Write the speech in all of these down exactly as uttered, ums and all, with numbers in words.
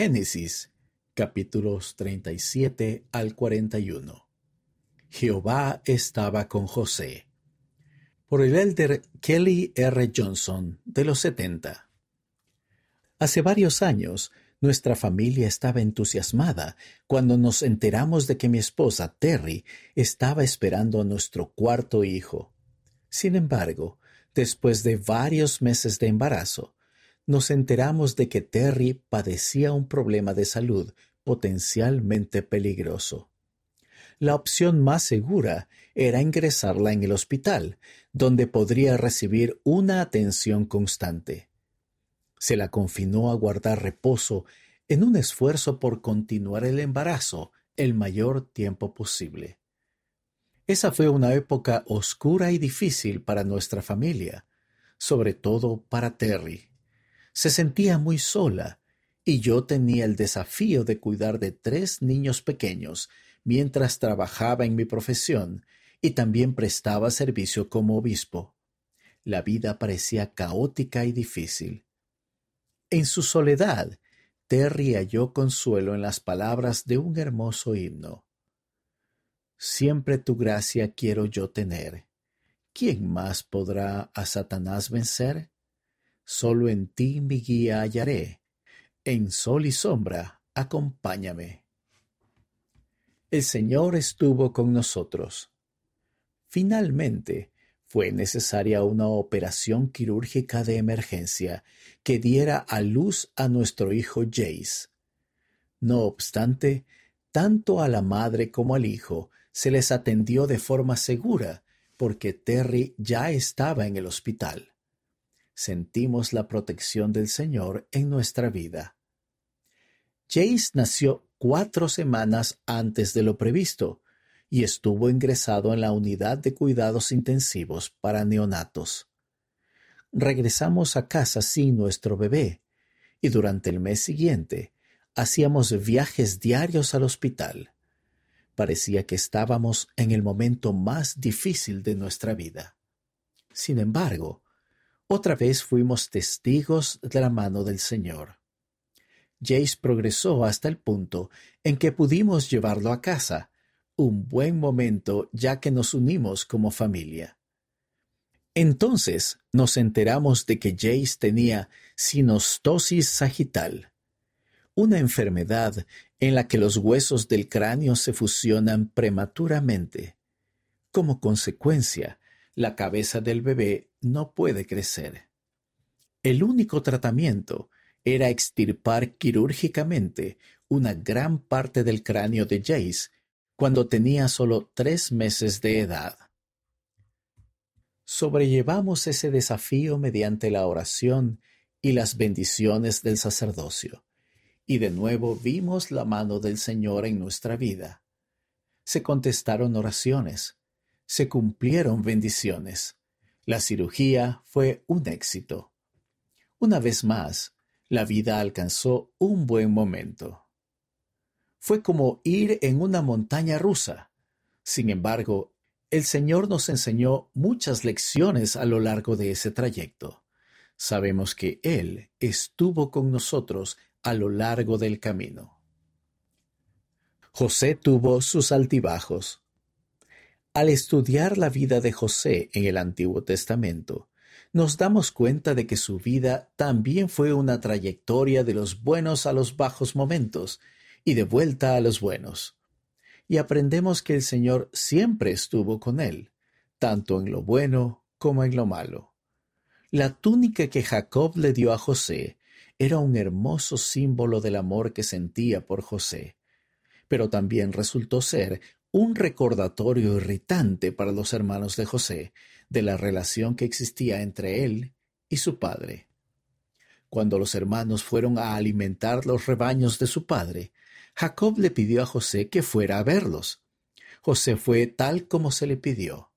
Génesis, capítulos treinta y siete al cuarenta y uno. Jehová estaba con José. Por el elder Kelly erre Johnson, de los setenta. Hace varios años, nuestra familia estaba entusiasmada cuando nos enteramos de que mi esposa, Terry, estaba esperando a nuestro cuarto hijo. Sin embargo, después de varios meses de embarazo, nos enteramos de que Terry padecía un problema de salud potencialmente peligroso. La opción más segura era ingresarla en el hospital, donde podría recibir una atención constante. Se la confinó a guardar reposo en un esfuerzo por continuar el embarazo el mayor tiempo posible. Esa fue una época oscura y difícil para nuestra familia, sobre todo para Terry. Se sentía muy sola y yo tenía el desafío de cuidar de tres niños pequeños mientras trabajaba en mi profesión y también prestaba servicio como obispo. La vida parecía caótica y difícil. En su soledad, Terry halló consuelo en las palabras de un hermoso himno. Siempre tu gracia quiero yo tener. ¿Quién más podrá a Satanás vencer? Solo en ti mi guía hallaré. En sol y sombra, acompáñame. El Señor estuvo con nosotros. Finalmente, fue necesaria una operación quirúrgica de emergencia que diera a luz a nuestro hijo Jace. No obstante, tanto a la madre como al hijo se les atendió de forma segura porque Terry ya estaba en el hospital. Sentimos la protección del Señor en nuestra vida. Jace nació cuatro semanas antes de lo previsto y estuvo ingresado en la unidad de cuidados intensivos para neonatos. Regresamos a casa sin nuestro bebé, y durante el mes siguiente hacíamos viajes diarios al hospital. Parecía que estábamos en el momento más difícil de nuestra vida. Sin embargo, otra vez fuimos testigos de la mano del Señor. Jace progresó hasta el punto en que pudimos llevarlo a casa, un buen momento ya que nos unimos como familia. Entonces nos enteramos de que Jace tenía sinostosis sagital, una enfermedad en la que los huesos del cráneo se fusionan prematuramente. Como consecuencia, la cabeza del bebé no puede crecer. El único tratamiento era extirpar quirúrgicamente una gran parte del cráneo de Jace cuando tenía solo tres meses de edad. Sobrellevamos ese desafío mediante la oración y las bendiciones del sacerdocio, y de nuevo vimos la mano del Señor en nuestra vida. Se contestaron oraciones, se cumplieron bendiciones. La cirugía fue un éxito. Una vez más, la vida alcanzó un buen momento. Fue como ir en una montaña rusa. Sin embargo, el Señor nos enseñó muchas lecciones a lo largo de ese trayecto. Sabemos que Él estuvo con nosotros a lo largo del camino. José tuvo sus altibajos. Al estudiar la vida de José en el Antiguo Testamento, nos damos cuenta de que su vida también fue una trayectoria de los buenos a los bajos momentos, y de vuelta a los buenos. Y aprendemos que el Señor siempre estuvo con él, tanto en lo bueno como en lo malo. La túnica que Jacob le dio a José era un hermoso símbolo del amor que sentía por José, pero también resultó ser un recordatorio irritante para los hermanos de José de la relación que existía entre él y su padre. Cuando los hermanos fueron a alimentar los rebaños de su padre, Jacob le pidió a José que fuera a verlos. José fue tal como se le pidió.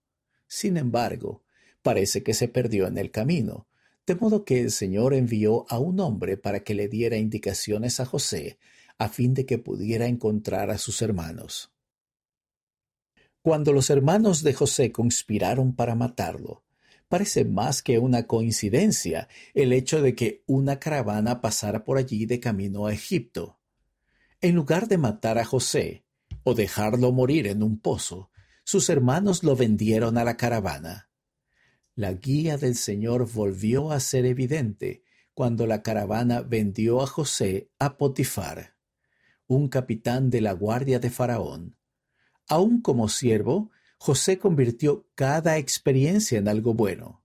Sin embargo, parece que se perdió en el camino, de modo que el Señor envió a un hombre para que le diera indicaciones a José, a fin de que pudiera encontrar a sus hermanos. Cuando los hermanos de José conspiraron para matarlo, Parece más que una coincidencia el hecho de que una caravana pasara por allí de camino a Egipto. En lugar de matar a José o dejarlo morir en un pozo, sus hermanos lo vendieron a la caravana. La guía del Señor volvió a ser evidente cuando la caravana vendió a José a Potifar, un capitán de la guardia de Faraón. Aún como siervo, José convirtió cada experiencia en algo bueno.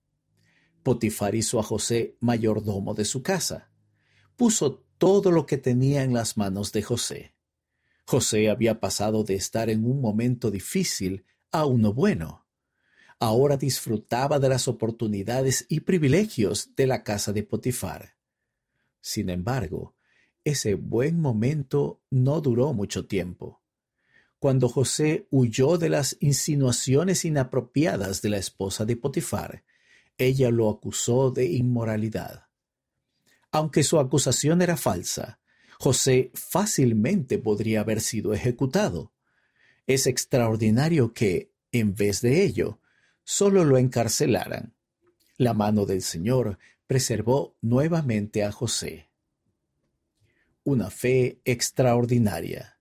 Potifar hizo a José mayordomo de su casa. Puso todo lo que tenía en las manos de José. José había pasado de estar en un momento difícil a uno bueno. Ahora disfrutaba de las oportunidades y privilegios de la casa de Potifar. Sin embargo, ese buen momento no duró mucho tiempo. Cuando José huyó de las insinuaciones inapropiadas de la esposa de Potifar, ella lo acusó de inmoralidad. Aunque su acusación era falsa, José fácilmente podría haber sido ejecutado. Es extraordinario que, en vez de ello, solo lo encarcelaran. La mano del Señor preservó nuevamente a José. Una fe extraordinaria.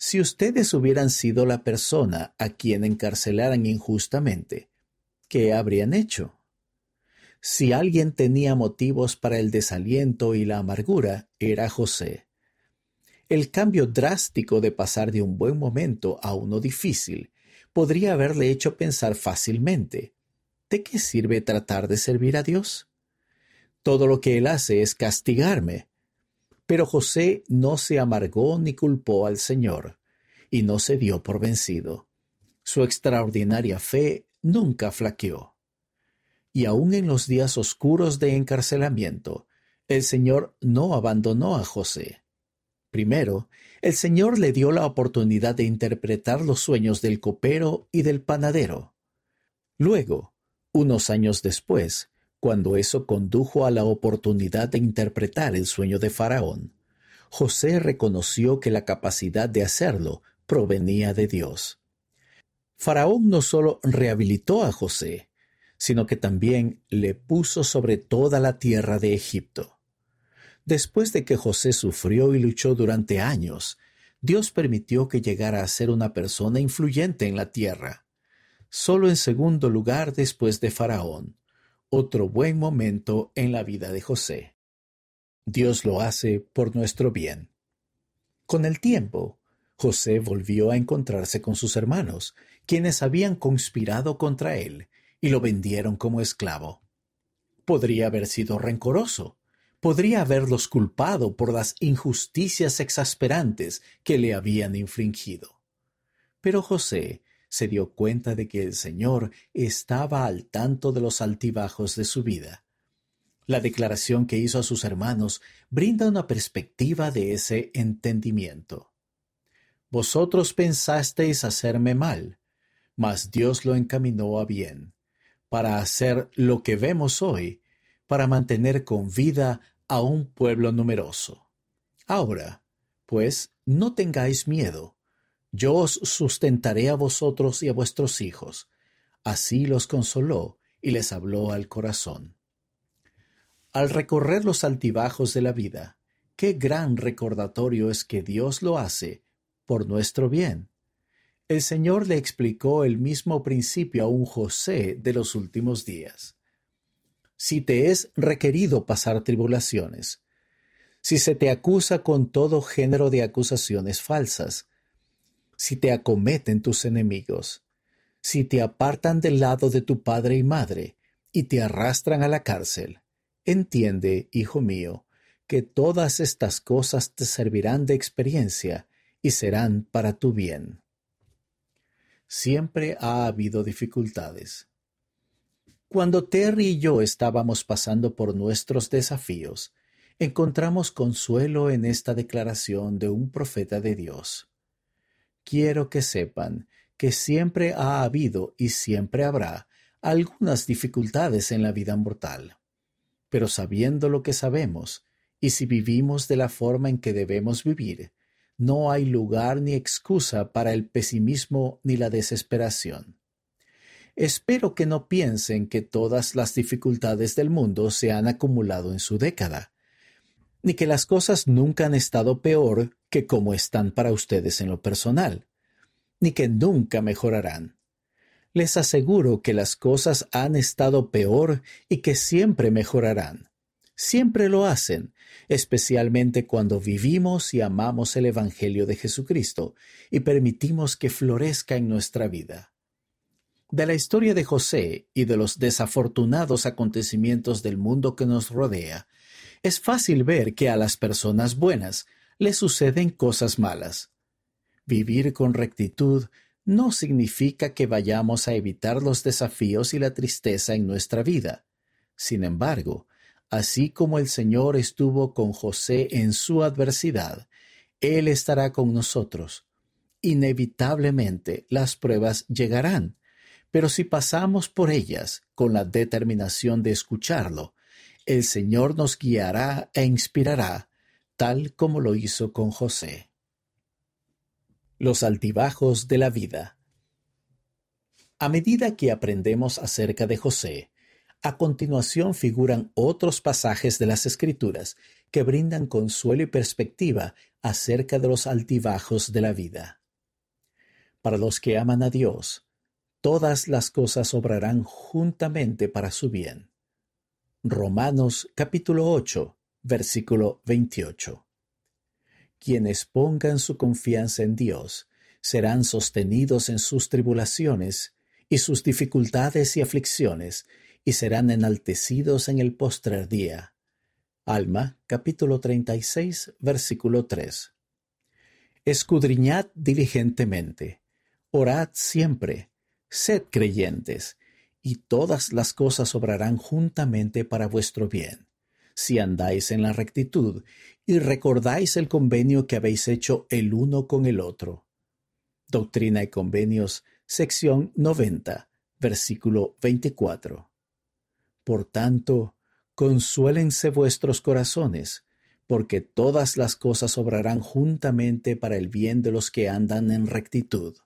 Si ustedes hubieran sido la persona a quien encarcelaran injustamente, ¿qué habrían hecho? Si alguien tenía motivos para el desaliento y la amargura, era José. El cambio drástico de pasar de un buen momento a uno difícil podría haberle hecho pensar fácilmente, ¿de qué sirve tratar de servir a Dios? Todo lo que él hace es castigarme. Pero José no se amargó ni culpó al Señor, y no se dio por vencido. Su extraordinaria fe nunca flaqueó. Y aún en los días oscuros de encarcelamiento, el Señor no abandonó a José. Primero, el Señor le dio la oportunidad de interpretar los sueños del copero y del panadero. Luego, unos años después, cuando eso condujo a la oportunidad de interpretar el sueño de Faraón, José reconoció que la capacidad de hacerlo provenía de Dios. Faraón no solo rehabilitó a José, sino que también le puso sobre toda la tierra de Egipto. Después de que José sufrió y luchó durante años, Dios permitió que llegara a ser una persona influyente en la tierra, solo en segundo lugar después de Faraón. Otro buen momento en la vida de José. Dios lo hace por nuestro bien. Con el tiempo, José volvió a encontrarse con sus hermanos, quienes habían conspirado contra él y lo vendieron como esclavo. Podría haber sido rencoroso, podría haberlos culpado por las injusticias exasperantes que le habían infligido. Pero José se dio cuenta de que el Señor estaba al tanto de los altibajos de su vida. La declaración que hizo a sus hermanos brinda una perspectiva de ese entendimiento. Vosotros pensasteis hacerme mal, mas Dios lo encaminó a bien, para hacer lo que vemos hoy, para mantener con vida a un pueblo numeroso. Ahora, pues, no tengáis miedo. Yo os sustentaré a vosotros y a vuestros hijos. Así los consoló y les habló al corazón. Al recorrer los altibajos de la vida, qué gran recordatorio es que Dios lo hace por nuestro bien. El Señor le explicó el mismo principio a un José de los últimos días. Si te es requerido pasar tribulaciones, si se te acusa con todo género de acusaciones falsas, si te acometen tus enemigos, si te apartan del lado de tu padre y madre y te arrastran a la cárcel, entiende, hijo mío, que todas estas cosas te servirán de experiencia y serán para tu bien. Siempre ha habido dificultades. Cuando Terry y yo estábamos pasando por nuestros desafíos, encontramos consuelo en esta declaración de un profeta de Dios. Quiero que sepan que siempre ha habido y siempre habrá algunas dificultades en la vida mortal. Pero sabiendo lo que sabemos, y si vivimos de la forma en que debemos vivir, no hay lugar ni excusa para el pesimismo ni la desesperación. Espero que no piensen que todas las dificultades del mundo se han acumulado en su década, ni que las cosas nunca han estado peor que como están para ustedes en lo personal, ni que nunca mejorarán. Les aseguro que las cosas han estado peor y que siempre mejorarán. Siempre lo hacen, especialmente cuando vivimos y amamos el Evangelio de Jesucristo y permitimos que florezca en nuestra vida. De la historia de José y de los desafortunados acontecimientos del mundo que nos rodea, es fácil ver que a las personas buenas les suceden cosas malas. Vivir con rectitud no significa que vayamos a evitar los desafíos y la tristeza en nuestra vida. Sin embargo, así como el Señor estuvo con José en su adversidad, Él estará con nosotros. Inevitablemente las pruebas llegarán. Pero si pasamos por ellas con la determinación de escucharlo, el Señor nos guiará e inspirará, tal como lo hizo con José. Los altibajos de la vida. A medida que aprendemos acerca de José, a continuación figuran otros pasajes de las Escrituras que brindan consuelo y perspectiva acerca de los altibajos de la vida. Para los que aman a Dios, todas las cosas obrarán juntamente para su bien. Romanos capítulo ocho, versículo veintiocho. Quienes pongan su confianza en Dios serán sostenidos en sus tribulaciones y sus dificultades y aflicciones, y serán enaltecidos en el postrer día. Alma capítulo treinta y seis, versículo tres. Escudriñad diligentemente, orad siempre, sed creyentes, y todas las cosas obrarán juntamente para vuestro bien, si andáis en la rectitud y recordáis el convenio que habéis hecho el uno con el otro. Doctrina y Convenios, sección noventa, versículo veinticuatro. Por tanto, consuélense vuestros corazones, porque todas las cosas obrarán juntamente para el bien de los que andan en rectitud.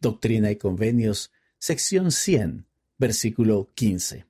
Doctrina y Convenios, sección cien, versículo quince.